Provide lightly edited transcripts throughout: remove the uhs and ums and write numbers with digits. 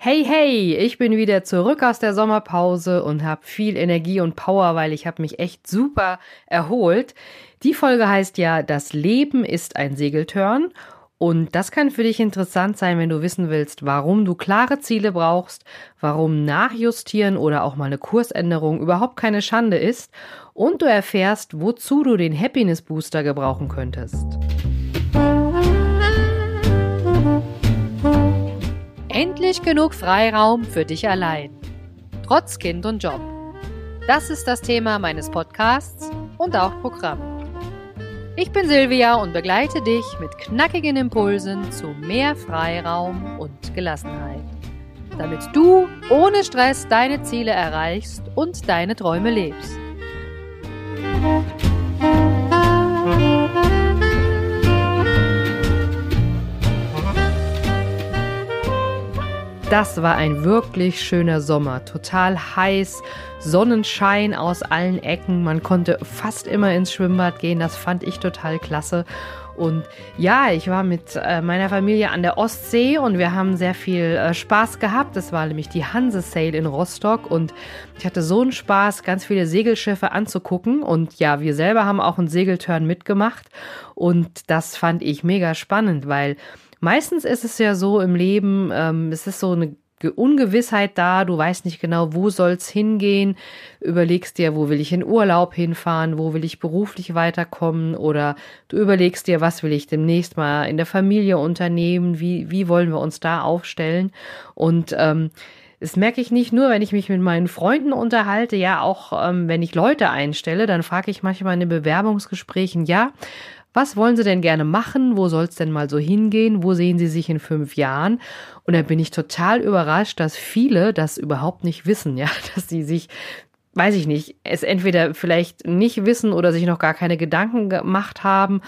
Hey, hey, ich bin wieder zurück aus der Sommerpause und habe viel Energie und Power, weil ich habe mich echt super erholt. Die Folge heißt ja, das Leben ist ein Segeltörn und das kann für dich interessant sein, wenn du wissen willst, warum du klare Ziele brauchst, warum Nachjustieren oder auch mal eine Kursänderung überhaupt keine Schande ist und du erfährst, wozu du den Happiness Booster gebrauchen könntest. Endlich genug Freiraum für dich allein, trotz Kind und Job. Das ist das Thema meines Podcasts und auch Programm. Ich bin Silvia und begleite dich mit knackigen Impulsen zu mehr Freiraum und Gelassenheit, damit du ohne Stress deine Ziele erreichst und deine Träume lebst. Das war ein wirklich schöner Sommer, total heiß, Sonnenschein aus allen Ecken, man konnte fast immer ins Schwimmbad gehen, das fand ich total klasse. Und ja, ich war mit meiner Familie an der Ostsee und wir haben sehr viel Spaß gehabt. Das war nämlich die Hansesail in Rostock und ich hatte so einen Spaß, ganz viele Segelschiffe anzugucken. Und ja, wir selber haben auch einen Segeltörn mitgemacht und das fand ich mega spannend, weil meistens ist es ja so im Leben, es ist so eine Ungewissheit da, du weißt nicht genau, wo soll's hingehen, überlegst dir, wo will ich in Urlaub hinfahren, wo will ich beruflich weiterkommen oder du überlegst dir, was will ich demnächst mal in der Familie unternehmen, wie wollen wir uns da aufstellen und das merke ich nicht nur, wenn ich mich mit meinen Freunden unterhalte, ja auch wenn ich Leute einstelle, dann frage ich manchmal in den Bewerbungsgesprächen, ja, was wollen Sie denn gerne machen? Wo soll es denn mal so hingehen? Wo sehen Sie sich in 5 Jahren? Und da bin ich total überrascht, dass viele das überhaupt nicht wissen, ja, dass sie sich, weiß ich nicht, es entweder vielleicht nicht wissen oder sich noch gar keine Gedanken gemacht haben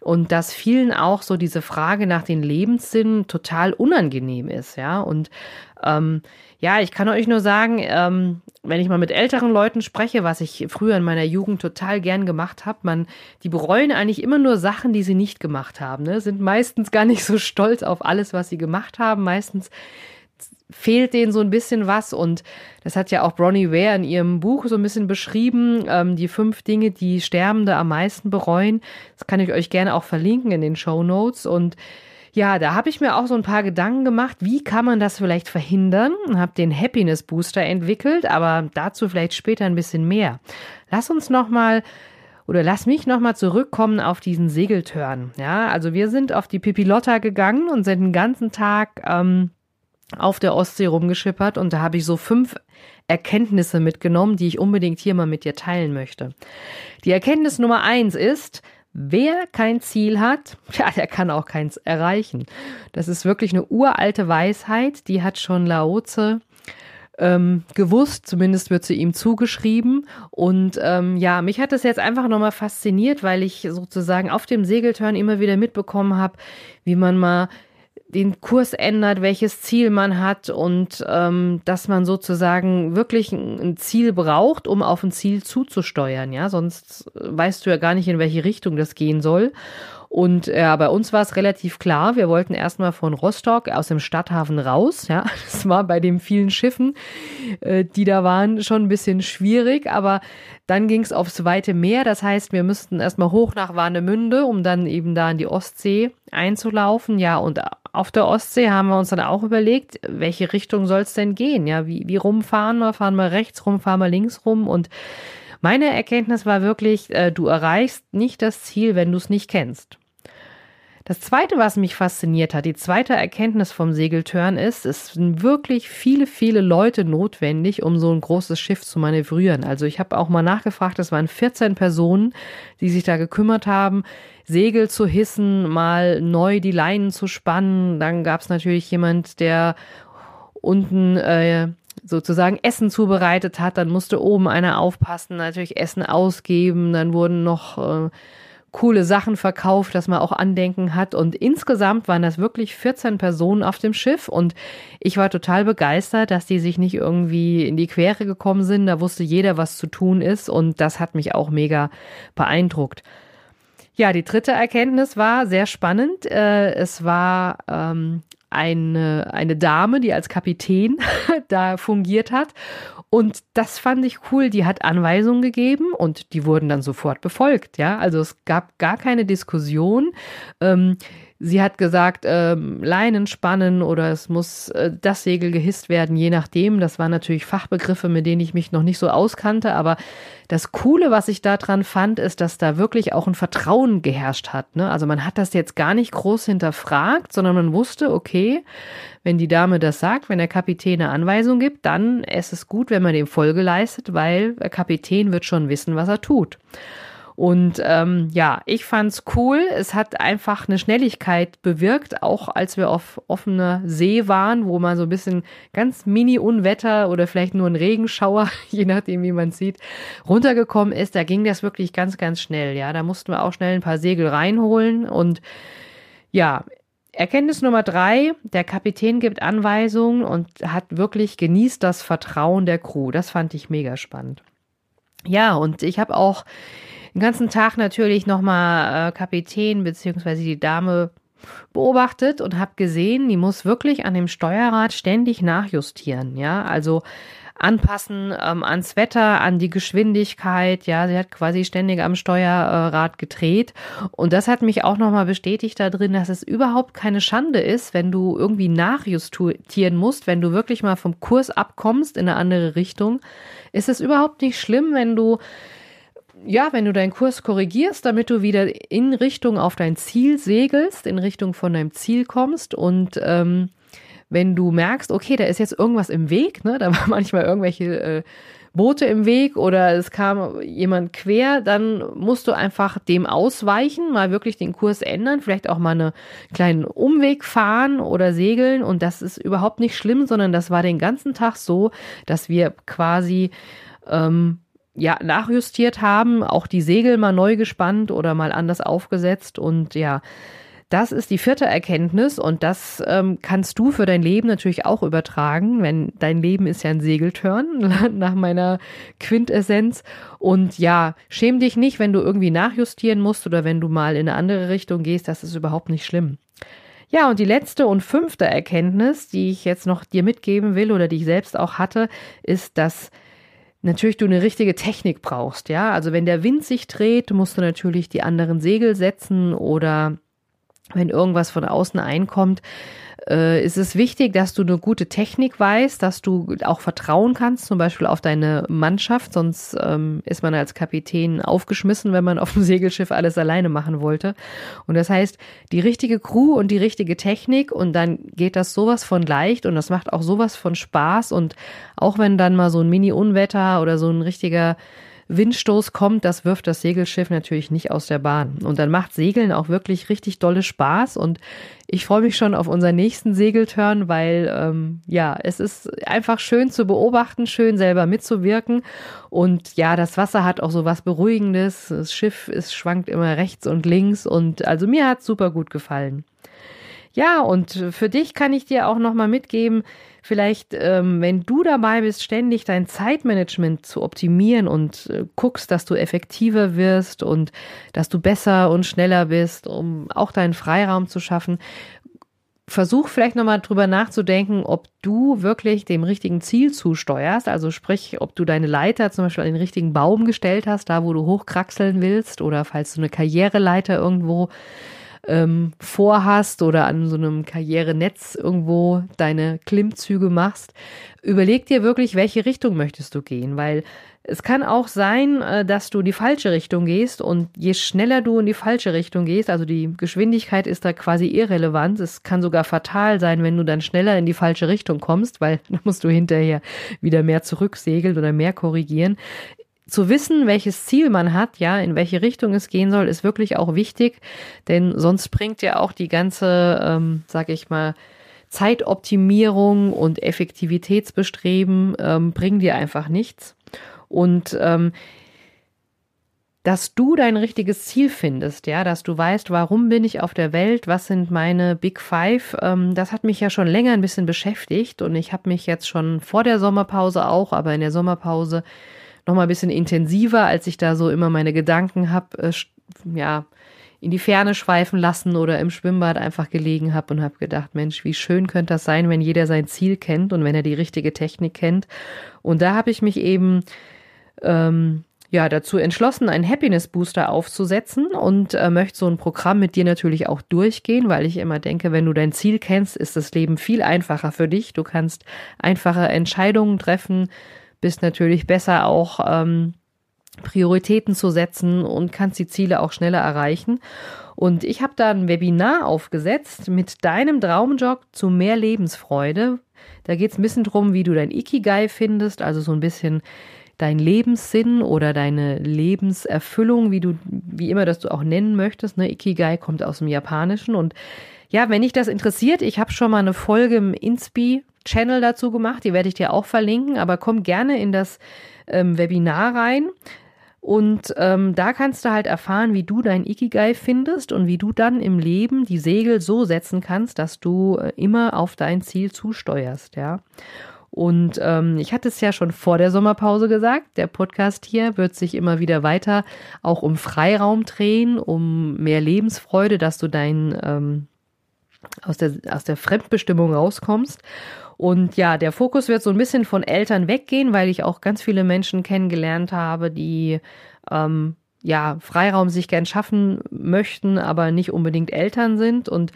und dass vielen auch so diese Frage nach den Lebenssinn total unangenehm ist, ja, und ja, ich kann euch nur sagen, wenn ich mal mit älteren Leuten spreche, was ich früher in meiner Jugend total gern gemacht habe, die bereuen eigentlich immer nur Sachen, die sie nicht gemacht haben, ne? Sind meistens gar nicht so stolz auf alles, was sie gemacht haben, meistens fehlt denen so ein bisschen was und das hat ja auch Bronnie Ware in ihrem Buch so ein bisschen beschrieben, die 5 Dinge, die Sterbende am meisten bereuen, das kann ich euch gerne auch verlinken in den Shownotes und ja, da habe ich mir auch so ein paar Gedanken gemacht, wie kann man das vielleicht verhindern? Habe den Happiness Booster entwickelt, aber dazu vielleicht später ein bisschen mehr. Lass mich nochmal zurückkommen auf diesen Segeltörn. Ja, also wir sind auf die Pipilotta gegangen und sind den ganzen Tag auf der Ostsee rumgeschippert und da habe ich so 5 Erkenntnisse mitgenommen, die ich unbedingt hier mal mit dir teilen möchte. Die Erkenntnis Nummer 1 ist: Wer kein Ziel hat, ja, der kann auch keins erreichen. Das ist wirklich eine uralte Weisheit, die hat schon Laozi gewusst, zumindest wird sie ihm zugeschrieben. Und ja, mich hat das jetzt einfach nochmal fasziniert, weil ich sozusagen auf dem Segeltörn immer wieder mitbekommen habe, wie man mal den Kurs ändert, welches Ziel man hat und dass man sozusagen wirklich ein Ziel braucht, um auf ein Ziel zuzusteuern, ja, sonst weißt du ja gar nicht, in welche Richtung das gehen soll. Und ja, bei uns war es relativ klar, wir wollten erstmal von Rostock aus dem Stadthafen raus, ja, das war bei den vielen Schiffen, die da waren, schon ein bisschen schwierig, aber dann ging es aufs weite Meer, das heißt, wir müssten erstmal hoch nach Warnemünde, um dann eben da in die Ostsee einzulaufen, ja, und auf der Ostsee haben wir uns dann auch überlegt, welche Richtung soll es denn gehen? Ja, wie rumfahren wir? Fahren wir rechts rum, fahren wir links rum? Und meine Erkenntnis war wirklich, du erreichst nicht das Ziel, wenn du es nicht kennst. Das Zweite, was mich fasziniert hat, die zweite Erkenntnis vom Segeltörn ist, es sind wirklich viele, viele Leute notwendig, um so ein großes Schiff zu manövrieren. Also ich habe auch mal nachgefragt, es waren 14 Personen, die sich da gekümmert haben, Segel zu hissen, mal neu die Leinen zu spannen. Dann gab es natürlich jemand, der unten sozusagen Essen zubereitet hat. Dann musste oben einer aufpassen, natürlich Essen ausgeben. Dann wurden noch coole Sachen verkauft, dass man auch Andenken hat und insgesamt waren das wirklich 14 Personen auf dem Schiff und ich war total begeistert, dass die sich nicht irgendwie in die Quere gekommen sind, da wusste jeder, was zu tun ist und das hat mich auch mega beeindruckt. Ja, die dritte Erkenntnis war sehr spannend, es war eine Dame, die als Kapitän da fungiert hat. Und das fand ich cool. Die hat Anweisungen gegeben und die wurden dann sofort befolgt. Ja, also es gab gar keine Diskussion. Sie hat gesagt, Leinen spannen oder es muss das Segel gehisst werden, je nachdem. Das waren natürlich Fachbegriffe, mit denen ich mich noch nicht so auskannte. Aber das Coole, was ich daran fand, ist, dass da wirklich auch ein Vertrauen geherrscht hat. Ne? Also man hat das jetzt gar nicht groß hinterfragt, sondern man wusste, okay, wenn die Dame das sagt, wenn der Kapitän eine Anweisung gibt, dann ist es gut, wenn man dem Folge leistet, weil der Kapitän wird schon wissen, was er tut. Und ja, ich fand's cool. Es hat einfach eine Schnelligkeit bewirkt, auch als wir auf offener See waren, wo man so ein bisschen ganz Mini-Unwetter oder vielleicht nur ein Regenschauer, je nachdem wie man sieht, runtergekommen ist. Da ging das wirklich ganz, ganz schnell. Ja, da mussten wir auch schnell ein paar Segel reinholen. Und ja, Erkenntnis Nummer 3, der Kapitän gibt Anweisungen und hat wirklich genießt das Vertrauen der Crew. Das fand ich mega spannend. Ja, und ich habe auch den ganzen Tag natürlich nochmal Kapitän bzw. die Dame beobachtet und habe gesehen, die muss wirklich an dem Steuerrad ständig nachjustieren, ja, also anpassen ans Wetter, an die Geschwindigkeit, ja, sie hat quasi ständig am Steuerrad gedreht und das hat mich auch nochmal bestätigt da drin, dass es überhaupt keine Schande ist, wenn du irgendwie nachjustieren musst, wenn du wirklich mal vom Kurs abkommst in eine andere Richtung, ist es überhaupt nicht schlimm, wenn du wenn du deinen Kurs korrigierst, damit du wieder in Richtung auf dein Ziel segelst, in Richtung von deinem Ziel kommst und wenn du merkst, okay, da ist jetzt irgendwas im Weg, ne, da waren manchmal irgendwelche Boote im Weg oder es kam jemand quer, dann musst du einfach dem ausweichen, mal wirklich den Kurs ändern, vielleicht auch mal einen kleinen Umweg fahren oder segeln und das ist überhaupt nicht schlimm, sondern das war den ganzen Tag so, dass wir quasi nachjustiert haben, auch die Segel mal neu gespannt oder mal anders aufgesetzt und ja, das ist die 4. Erkenntnis und das kannst du für dein Leben natürlich auch übertragen, wenn dein Leben ist ja ein Segeltörn nach meiner Quintessenz und ja, schäm dich nicht, wenn du irgendwie nachjustieren musst oder wenn du mal in eine andere Richtung gehst, das ist überhaupt nicht schlimm. Ja, und die letzte und 5. Erkenntnis, die ich jetzt noch dir mitgeben will oder die ich selbst auch hatte, ist, dass natürlich du eine richtige Technik brauchst, ja. Also wenn der Wind sich dreht, musst du natürlich die anderen Segel setzen oder wenn irgendwas von außen einkommt, ist es wichtig, dass du eine gute Technik weißt, dass du auch vertrauen kannst, zum Beispiel auf deine Mannschaft, sonst ist man als Kapitän aufgeschmissen, wenn man auf dem Segelschiff alles alleine machen wollte. Und das heißt, die richtige Crew und die richtige Technik und dann geht das sowas von leicht und das macht auch sowas von Spaß und auch wenn dann mal so ein Mini-Unwetter oder so ein richtiger Windstoß kommt, das wirft das Segelschiff natürlich nicht aus der Bahn. Und dann macht Segeln auch wirklich richtig dolle Spaß und ich freue mich schon auf unseren nächsten Segeltörn, weil es ist einfach schön zu beobachten, schön selber mitzuwirken und ja, das Wasser hat auch so was Beruhigendes, das Schiff schwankt immer rechts und links und also mir hat es super gut gefallen. Ja, und für dich kann ich dir auch nochmal mitgeben, vielleicht, wenn du dabei bist, ständig dein Zeitmanagement zu optimieren und guckst, dass du effektiver wirst und dass du besser und schneller bist, um auch deinen Freiraum zu schaffen. Versuch vielleicht nochmal drüber nachzudenken, ob du wirklich dem richtigen Ziel zusteuerst, also sprich, ob du deine Leiter zum Beispiel an den richtigen Baum gestellt hast, da wo du hochkraxeln willst oder falls du eine Karriereleiter irgendwo vorhast oder an so einem Karrierenetz irgendwo deine Klimmzüge machst, überleg dir wirklich, welche Richtung möchtest du gehen, weil es kann auch sein, dass du in die falsche Richtung gehst und je schneller du in die falsche Richtung gehst, also die Geschwindigkeit ist da quasi irrelevant, es kann sogar fatal sein, wenn du dann schneller in die falsche Richtung kommst, weil dann musst du hinterher wieder mehr zurücksegeln oder mehr korrigieren. Zu wissen, welches Ziel man hat, ja, in welche Richtung es gehen soll, ist wirklich auch wichtig, denn sonst bringt ja auch die ganze, Zeitoptimierung und Effektivitätsbestreben bringen dir einfach nichts. Und dass du dein richtiges Ziel findest, ja, dass du weißt, warum bin ich auf der Welt, was sind meine Big Five, das hat mich ja schon länger ein bisschen beschäftigt und ich habe mich jetzt schon vor der Sommerpause auch, aber in der Sommerpause nochmal ein bisschen intensiver, als ich da so immer meine Gedanken habe, in die Ferne schweifen lassen oder im Schwimmbad einfach gelegen habe und habe gedacht, Mensch, wie schön könnte das sein, wenn jeder sein Ziel kennt und wenn er die richtige Technik kennt. Und da habe ich mich eben dazu entschlossen, einen Happiness Booster aufzusetzen und möchte so ein Programm mit dir natürlich auch durchgehen, weil ich immer denke, wenn du dein Ziel kennst, ist das Leben viel einfacher für dich. Du kannst einfache Entscheidungen treffen, bist natürlich besser auch Prioritäten zu setzen und kannst die Ziele auch schneller erreichen. Und ich habe da ein Webinar aufgesetzt mit deinem Traumjob zu mehr Lebensfreude. Da geht es ein bisschen drum, wie du dein Ikigai findest, also so ein bisschen dein Lebenssinn oder deine Lebenserfüllung, wie immer das du auch nennen möchtest. Ne? Ikigai kommt aus dem Japanischen. Und ja, wenn dich das interessiert, ich habe schon mal eine Folge im Inspi-Channel dazu gemacht, die werde ich dir auch verlinken, aber komm gerne in das Webinar rein. Und da kannst du halt erfahren, wie du dein Ikigai findest und wie du dann im Leben die Segel so setzen kannst, dass du immer auf dein Ziel zusteuerst, ja. Und ich hatte es ja schon vor der Sommerpause gesagt, der Podcast hier wird sich immer wieder weiter auch um Freiraum drehen, um mehr Lebensfreude, dass du aus der Fremdbestimmung rauskommst. Und ja, der Fokus wird so ein bisschen von Eltern weggehen, weil ich auch ganz viele Menschen kennengelernt habe, die Freiraum sich gern schaffen möchten, aber nicht unbedingt Eltern sind. Und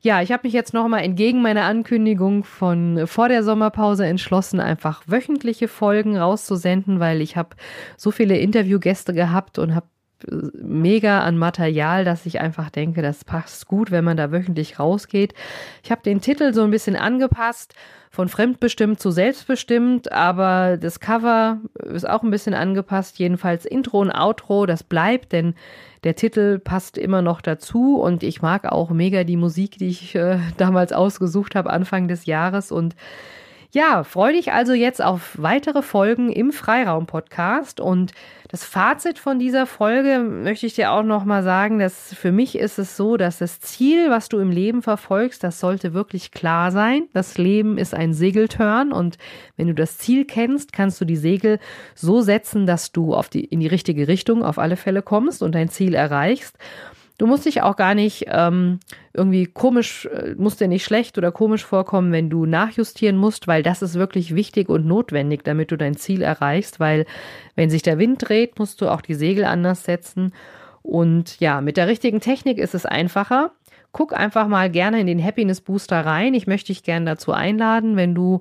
ja, ich habe mich jetzt nochmal entgegen meiner Ankündigung von vor der Sommerpause entschlossen, einfach wöchentliche Folgen rauszusenden, weil ich habe so viele Interviewgäste gehabt und habe mega an Material, dass ich einfach denke, das passt gut, wenn man da wöchentlich rausgeht. Ich habe den Titel so ein bisschen angepasst, von fremdbestimmt zu selbstbestimmt, aber das Cover ist auch ein bisschen angepasst, jedenfalls Intro und Outro, das bleibt, denn der Titel passt immer noch dazu und ich mag auch mega die Musik, die ich damals ausgesucht habe, Anfang des Jahres. Und ja, freue dich also jetzt auf weitere Folgen im Freiraum-Podcast. Und das Fazit von dieser Folge möchte ich dir auch nochmal sagen, dass für mich ist es so, dass das Ziel, was du im Leben verfolgst, das sollte wirklich klar sein. Das Leben ist ein Segeltörn und wenn du das Ziel kennst, kannst du die Segel so setzen, dass du in die richtige Richtung auf alle Fälle kommst und dein Ziel erreichst. Du musst dich auch gar nicht musst dir nicht schlecht oder komisch vorkommen, wenn du nachjustieren musst, weil das ist wirklich wichtig und notwendig, damit du dein Ziel erreichst, weil wenn sich der Wind dreht, musst du auch die Segel anders setzen. Und ja, mit der richtigen Technik ist es einfacher. Guck einfach mal gerne in den Happiness Booster rein. Ich möchte dich gerne dazu einladen, wenn du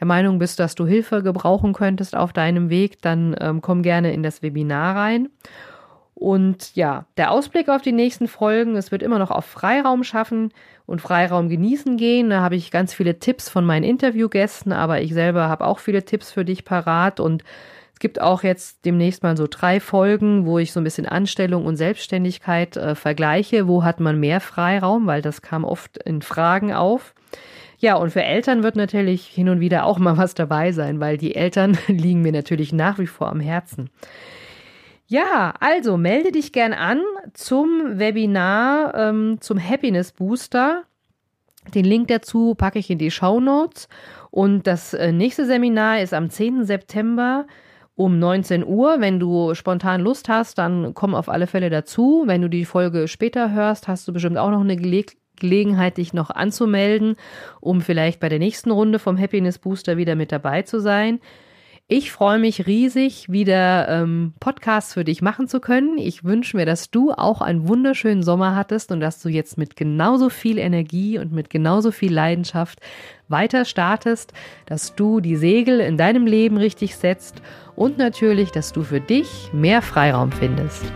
der Meinung bist, dass du Hilfe gebrauchen könntest auf deinem Weg, dann komm gerne in das Webinar rein. Und ja, der Ausblick auf die nächsten Folgen, es wird immer noch auf Freiraum schaffen und Freiraum genießen gehen. Da habe ich ganz viele Tipps von meinen Interviewgästen, aber ich selber habe auch viele Tipps für dich parat. Und es gibt auch jetzt demnächst mal so 3 Folgen, wo ich so ein bisschen Anstellung und Selbstständigkeit vergleiche. Wo hat man mehr Freiraum? Weil das kam oft in Fragen auf. Ja, und für Eltern wird natürlich hin und wieder auch mal was dabei sein, weil die Eltern liegen mir natürlich nach wie vor am Herzen. Ja, also melde dich gern an zum Webinar, zum Happiness Booster. Den Link dazu packe ich in die Shownotes. Und das nächste Seminar ist am 10. September um 19 Uhr. Wenn du spontan Lust hast, dann komm auf alle Fälle dazu. Wenn du die Folge später hörst, hast du bestimmt auch noch eine Gelegenheit, dich noch anzumelden, um vielleicht bei der nächsten Runde vom Happiness Booster wieder mit dabei zu sein. Ich freue mich riesig, wieder Podcasts für dich machen zu können. Ich wünsche mir, dass du auch einen wunderschönen Sommer hattest und dass du jetzt mit genauso viel Energie und mit genauso viel Leidenschaft weiter startest, dass du die Segel in deinem Leben richtig setzt und natürlich, dass du für dich mehr Freiraum findest.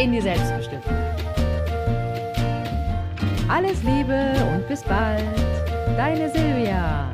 In die Selbstbestimmung. Alles Liebe und bis bald. Deine Silvia.